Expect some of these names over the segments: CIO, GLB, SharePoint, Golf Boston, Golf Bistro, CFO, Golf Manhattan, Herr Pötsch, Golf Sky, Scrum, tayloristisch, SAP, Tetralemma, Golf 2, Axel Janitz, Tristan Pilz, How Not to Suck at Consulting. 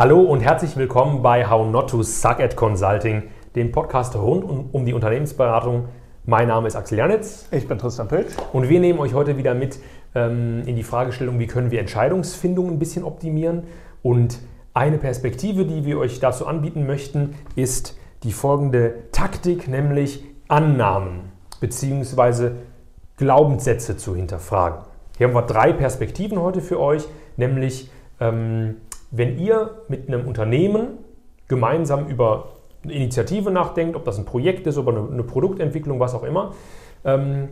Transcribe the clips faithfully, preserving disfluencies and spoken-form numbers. Hallo und herzlich willkommen bei How Not to Suck at Consulting, dem Podcast rund um die Unternehmensberatung. Mein Name ist Axel Janitz. Ich bin Tristan Pilz. Und wir nehmen euch heute wieder mit ähm, in die Fragestellung, wie können wir Entscheidungsfindung ein bisschen optimieren. Und eine Perspektive, die wir euch dazu anbieten möchten, ist die folgende Taktik, nämlich Annahmen bzw. Glaubenssätze zu hinterfragen. Hier haben wir drei Perspektiven heute für euch, nämlich ähm, wenn ihr mit einem Unternehmen gemeinsam über eine Initiative nachdenkt, ob das ein Projekt ist, über eine Produktentwicklung, was auch immer, ähm,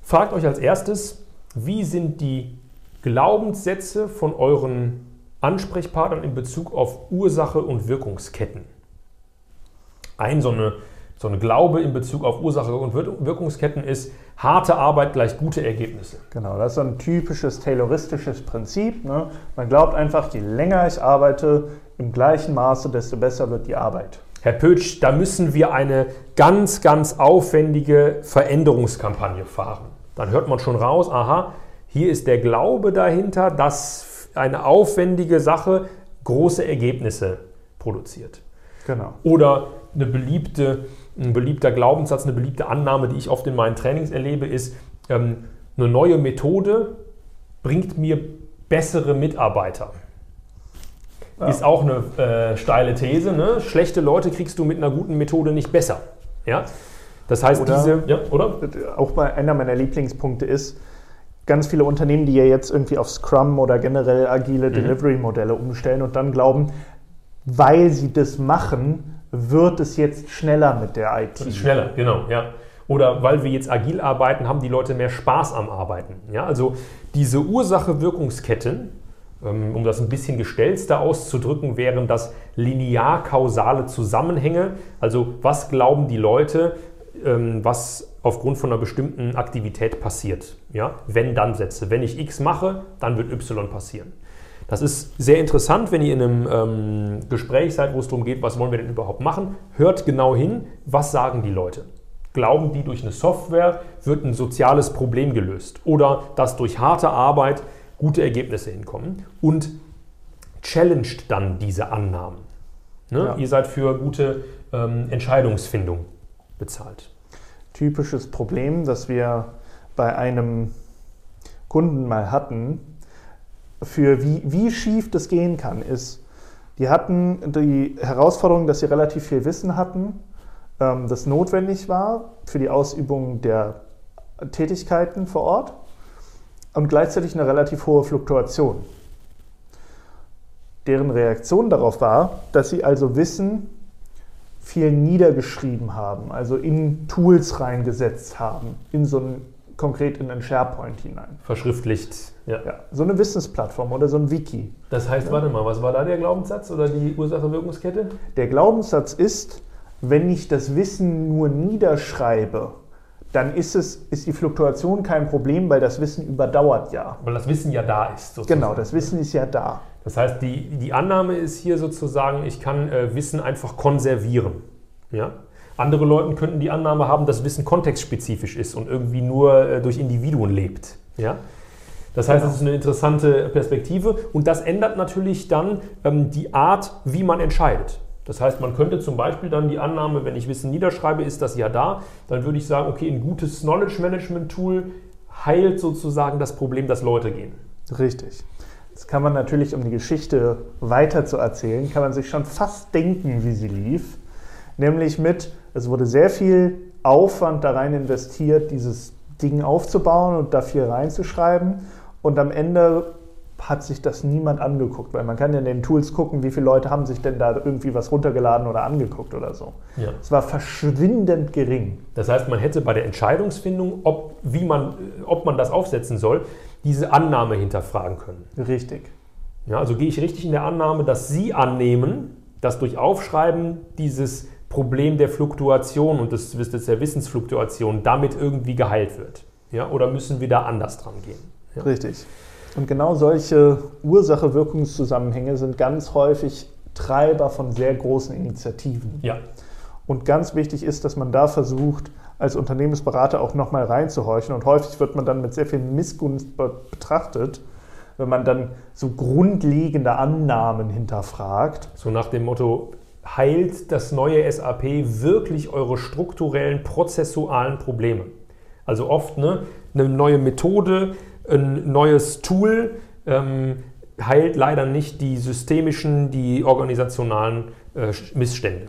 fragt euch als erstes, wie sind die Glaubenssätze von euren Ansprechpartnern in Bezug auf Ursache und Wirkungsketten? Ein so eine, so eine Glaube in Bezug auf Ursache und Wirkungsketten ist, harte Arbeit gleich gute Ergebnisse. Genau, das ist so ein typisches tayloristisches Prinzip, ne? Man glaubt einfach, je länger ich arbeite, im gleichen Maße, desto besser wird die Arbeit. Herr Pötsch, da müssen wir eine ganz, ganz aufwendige Veränderungskampagne fahren. Dann hört man schon raus, aha, hier ist der Glaube dahinter, dass eine aufwendige Sache große Ergebnisse produziert. Genau. Oder eine beliebte, ein beliebter Glaubenssatz, eine beliebte Annahme, die ich oft in meinen Trainings erlebe, ist, ähm, eine neue Methode bringt mir bessere Mitarbeiter. Ja. Ist auch eine äh, steile These. Ne? Schlechte Leute kriegst du mit einer guten Methode nicht besser. Ja? Das heißt, oder, diese, ja, oder? Auch bei einer meiner Lieblingspunkte ist, ganz viele Unternehmen, die ja jetzt irgendwie auf Scrum oder generell agile mhm. Delivery-Modelle umstellen und dann glauben, weil sie das machen, wird es jetzt schneller mit der I T. Wird schneller, genau, ja. Oder weil wir jetzt agil arbeiten, haben die Leute mehr Spaß am Arbeiten. Ja, also diese Ursache-Wirkungsketten, um das ein bisschen gestelzter auszudrücken, wären das linear-kausale Zusammenhänge. Also was glauben die Leute, was aufgrund von einer bestimmten Aktivität passiert. Ja, Wenn-Dann-Sätze. Wenn ich X mache, dann wird Y passieren. Das ist sehr interessant, wenn ihr in einem ähm, Gespräch seid, wo es darum geht, was wollen wir denn überhaupt machen. Hört genau hin, was sagen die Leute. Glauben die, durch eine Software wird ein soziales Problem gelöst oder dass durch harte Arbeit gute Ergebnisse hinkommen, und challenged dann diese Annahmen. Ne? Ja. Ihr seid für gute ähm, Entscheidungsfindung bezahlt. Typisches Problem, das wir bei einem Kunden mal hatten, für wie, wie schief das gehen kann, ist, die hatten die Herausforderung, dass sie relativ viel Wissen hatten, ähm, das notwendig war für die Ausübung der Tätigkeiten vor Ort und gleichzeitig eine relativ hohe Fluktuation. Deren Reaktion darauf war, dass sie also Wissen viel niedergeschrieben haben, also in Tools reingesetzt haben, in so ein konkret in einen SharePoint hinein. Verschriftlicht. Ja. Ja, so eine Wissensplattform oder so ein Wiki. Das heißt, ja. Warte mal, was war da der Glaubenssatz oder die Ursache-Wirkungskette? Der Glaubenssatz ist, wenn ich das Wissen nur niederschreibe, dann ist, es, ist die Fluktuation kein Problem, weil das Wissen überdauert ja. Weil das Wissen ja da ist. Sozusagen. Genau, das Wissen ist ja da. Das heißt, die, die Annahme ist hier sozusagen, ich kann äh, Wissen einfach konservieren. Ja? Andere Leute könnten die Annahme haben, dass Wissen kontextspezifisch ist und irgendwie nur äh, durch Individuen lebt. Ja? Das heißt, es ist eine interessante Perspektive und das ändert natürlich dann ähm, die Art, wie man entscheidet. Das heißt, man könnte zum Beispiel dann die Annahme, wenn ich Wissen niederschreibe, ist das ja da, dann würde ich sagen, okay, ein gutes Knowledge-Management-Tool heilt sozusagen das Problem, dass Leute gehen. Richtig. Das kann man natürlich, um die Geschichte weiter zu erzählen, kann man sich schon fast denken, wie sie lief. Nämlich mit, es wurde sehr viel Aufwand da rein investiert, dieses Ding aufzubauen und da viel reinzuschreiben. Und am Ende hat sich das niemand angeguckt, weil man kann ja in den Tools gucken, wie viele Leute haben sich denn da irgendwie was runtergeladen oder angeguckt oder so. Ja. Es war verschwindend gering. Das heißt, man hätte bei der Entscheidungsfindung, ob, wie man, ob man das aufsetzen soll, diese Annahme hinterfragen können. Richtig. Ja, also gehe ich richtig in der Annahme, dass Sie annehmen, dass durch Aufschreiben dieses Problem der Fluktuation und des, der Wissensfluktuation damit irgendwie geheilt wird. Ja, oder müssen wir da anders dran gehen? Ja. Richtig. Und genau solche Ursache-Wirkungszusammenhänge sind ganz häufig Treiber von sehr großen Initiativen. Ja. Und ganz wichtig ist, dass man da versucht, als Unternehmensberater auch nochmal reinzuhorchen. Und häufig wird man dann mit sehr viel Missgunst betrachtet, wenn man dann so grundlegende Annahmen hinterfragt. So nach dem Motto, heilt das neue S A P wirklich eure strukturellen, prozessualen Probleme? Also oft, ne, eine neue Methode, ein neues Tool ähm, heilt leider nicht die systemischen, die organisationalen äh, Missstände.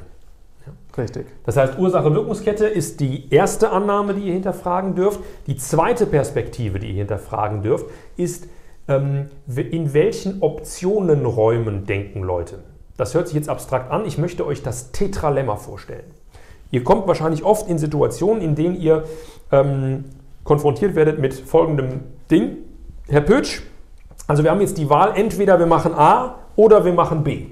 Richtig. Das heißt, Ursache-Wirkungskette ist die erste Annahme, die ihr hinterfragen dürft. Die zweite Perspektive, die ihr hinterfragen dürft, ist, ähm, in welchen Optionenräumen denken Leute? Das hört sich jetzt abstrakt an. Ich möchte euch das Tetralemma vorstellen. Ihr kommt wahrscheinlich oft in Situationen, in denen ihr ähm, konfrontiert werdet mit folgendem Ding. Herr Pötsch, also wir haben jetzt die Wahl, entweder wir machen A oder wir machen B.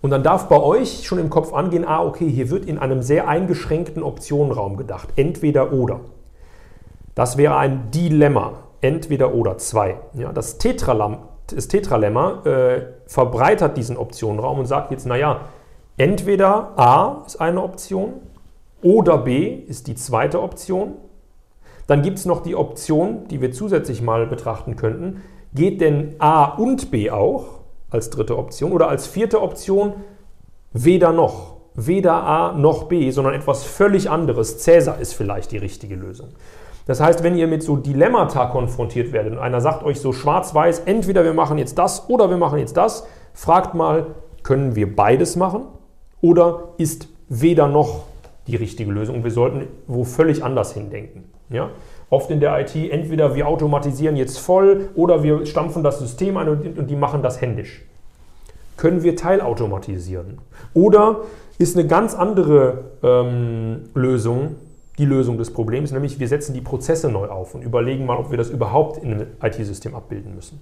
Und dann darf bei euch schon im Kopf angehen, ah, okay, hier wird in einem sehr eingeschränkten Optionenraum gedacht. Entweder oder. Das wäre ein Dilemma. Entweder oder zwei. Ja, das Tetralemma, das Tetralemma äh, verbreitert diesen Optionenraum und sagt jetzt, naja, entweder A ist eine Option oder B ist die zweite Option. Dann gibt es noch die Option, die wir zusätzlich mal betrachten könnten. Geht denn A und B auch? Als dritte Option oder als vierte Option weder noch, weder A noch B, sondern etwas völlig anderes. Cäsar ist vielleicht die richtige Lösung. Das heißt, wenn ihr mit so Dilemmata konfrontiert werdet und einer sagt euch so schwarz-weiß, entweder wir machen jetzt das oder wir machen jetzt das, fragt mal, können wir beides machen oder ist weder noch die richtige Lösung und wir sollten wo völlig anders hindenken. Ja? Oft in der I T, entweder wir automatisieren jetzt voll oder wir stampfen das System ein und die machen das händisch. Können wir teilautomatisieren? Oder ist eine ganz andere ähm, Lösung die Lösung des Problems, nämlich wir setzen die Prozesse neu auf und überlegen mal, ob wir das überhaupt in einem I T-System abbilden müssen.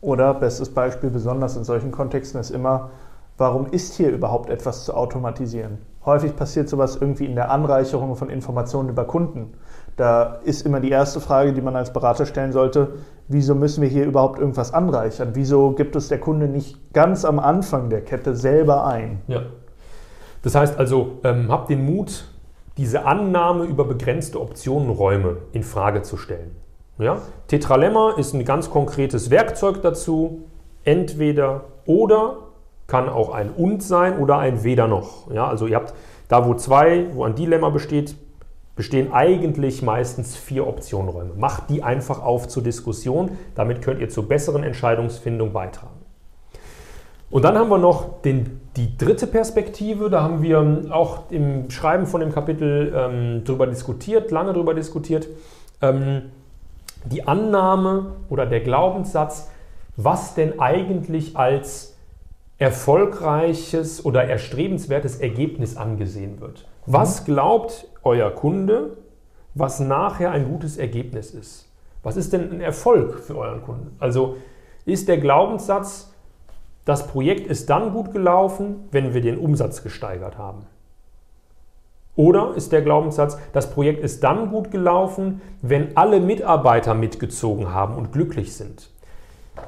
Oder, bestes Beispiel, besonders in solchen Kontexten ist immer, warum ist hier überhaupt etwas zu automatisieren? Häufig passiert sowas irgendwie in der Anreicherung von Informationen über Kunden. Da ist immer die erste Frage, die man als Berater stellen sollte, wieso müssen wir hier überhaupt irgendwas anreichern? Wieso gibt es der Kunde nicht ganz am Anfang der Kette selber ein? Ja. Das heißt also, ähm, habt den Mut, diese Annahme über begrenzte Optionenräume in Frage zu stellen. Ja? Tetralemma ist ein ganz konkretes Werkzeug dazu. Entweder oder kann auch ein und sein oder ein weder noch. Ja? Also ihr habt da, wo zwei, wo ein Dilemma besteht, bestehen eigentlich meistens vier Optionenräume. Macht die einfach auf zur Diskussion, damit könnt ihr zur besseren Entscheidungsfindung beitragen. Und dann haben wir noch den, die dritte Perspektive, da haben wir auch im Schreiben von dem Kapitel ähm, drüber diskutiert, lange drüber diskutiert, ähm, die Annahme oder der Glaubenssatz, was denn eigentlich als erfolgreiches oder erstrebenswertes Ergebnis angesehen wird. Was glaubt euer Kunde, was nachher ein gutes Ergebnis ist? Was ist denn ein Erfolg für euren Kunden? Also ist der Glaubenssatz, das Projekt ist dann gut gelaufen, wenn wir den Umsatz gesteigert haben? Oder ist der Glaubenssatz, das Projekt ist dann gut gelaufen, wenn alle Mitarbeiter mitgezogen haben und glücklich sind?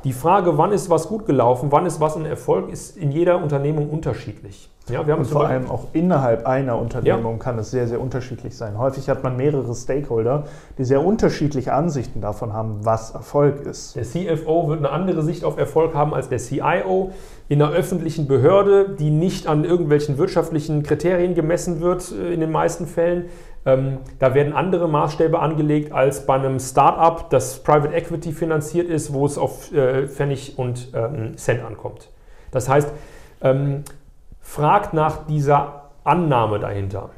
Die Frage, wann ist was gut gelaufen, wann ist was ein Erfolg, ist in jeder Unternehmung unterschiedlich. Ja, wir haben und vor allem auch innerhalb einer Unternehmung ja. kann es sehr, sehr unterschiedlich sein. Häufig hat man mehrere Stakeholder, die sehr unterschiedliche Ansichten davon haben, was Erfolg ist. Der C F O wird eine andere Sicht auf Erfolg haben als der C I O. In einer öffentlichen Behörde, die nicht an irgendwelchen wirtschaftlichen Kriterien gemessen wird, in den meisten Fällen, ähm, da werden andere Maßstäbe angelegt als bei einem Start-up, das Private Equity finanziert ist, wo es auf äh, Pfennig und ähm, Cent ankommt. Das heißt, ähm, fragt nach dieser Annahme dahinter.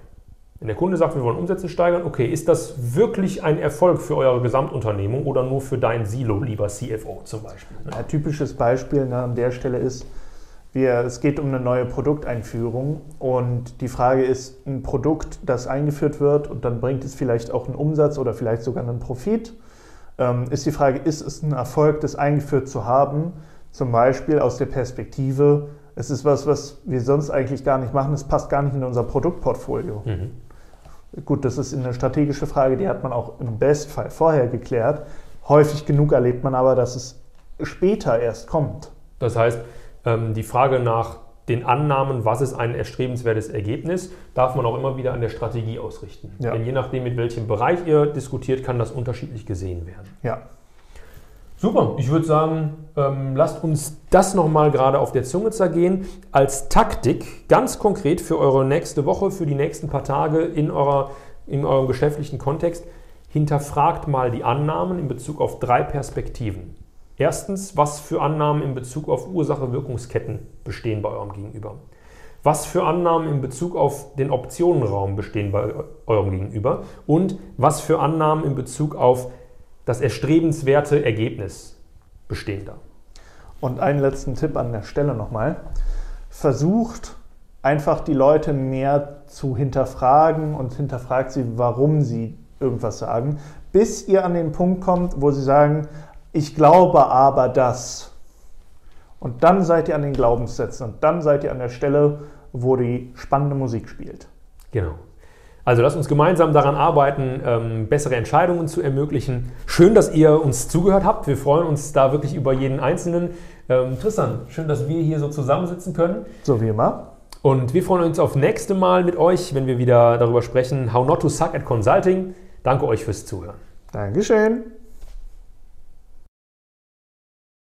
Wenn der Kunde sagt, wir wollen Umsätze steigern, okay, ist das wirklich ein Erfolg für eure Gesamtunternehmung oder nur für dein Silo, lieber C F O zum Beispiel? Ne? Ein typisches Beispiel ne, an der Stelle ist, wir, es geht um eine neue Produkteinführung und die Frage ist, ein Produkt, das eingeführt wird und dann bringt es vielleicht auch einen Umsatz oder vielleicht sogar einen Profit, ähm, ist die Frage, ist es ein Erfolg, das eingeführt zu haben, zum Beispiel aus der Perspektive, es ist was, was wir sonst eigentlich gar nicht machen. Es passt gar nicht in unser Produktportfolio. Mhm. Gut, das ist eine strategische Frage, die hat man auch im Bestfall vorher geklärt. Häufig genug erlebt man aber, dass es später erst kommt. Das heißt, die Frage nach den Annahmen, was ist ein erstrebenswertes Ergebnis, darf man auch immer wieder an der Strategie ausrichten. Ja. Denn je nachdem, mit welchem Bereich ihr diskutiert, kann das unterschiedlich gesehen werden. Ja. Super, ich würde sagen, ähm, lasst uns das nochmal gerade auf der Zunge zergehen, als Taktik, ganz konkret für eure nächste Woche, für die nächsten paar Tage in, eurer, in eurem geschäftlichen Kontext. Hinterfragt mal die Annahmen in Bezug auf drei Perspektiven. Erstens, was für Annahmen in Bezug auf Ursache-Wirkungsketten bestehen bei eurem Gegenüber? Was für Annahmen in Bezug auf den Optionenraum bestehen bei eurem Gegenüber? Und was für Annahmen in Bezug auf das erstrebenswerte Ergebnis bestehen da? Und einen letzten Tipp an der Stelle nochmal. Versucht einfach die Leute mehr zu hinterfragen und hinterfragt sie, warum sie irgendwas sagen, bis ihr an den Punkt kommt, wo sie sagen, ich glaube aber das. Und dann seid ihr an den Glaubenssätzen und dann seid ihr an der Stelle, wo die spannende Musik spielt. Genau. Also lasst uns gemeinsam daran arbeiten, ähm, bessere Entscheidungen zu ermöglichen. Schön, dass ihr uns zugehört habt. Wir freuen uns da wirklich über jeden Einzelnen. Ähm, Tristan, schön, dass wir hier so zusammensitzen können. So wie immer. Und wir freuen uns auf nächste Mal mit euch, wenn wir wieder darüber sprechen, How Not to Suck at Consulting. Danke euch fürs Zuhören. Dankeschön.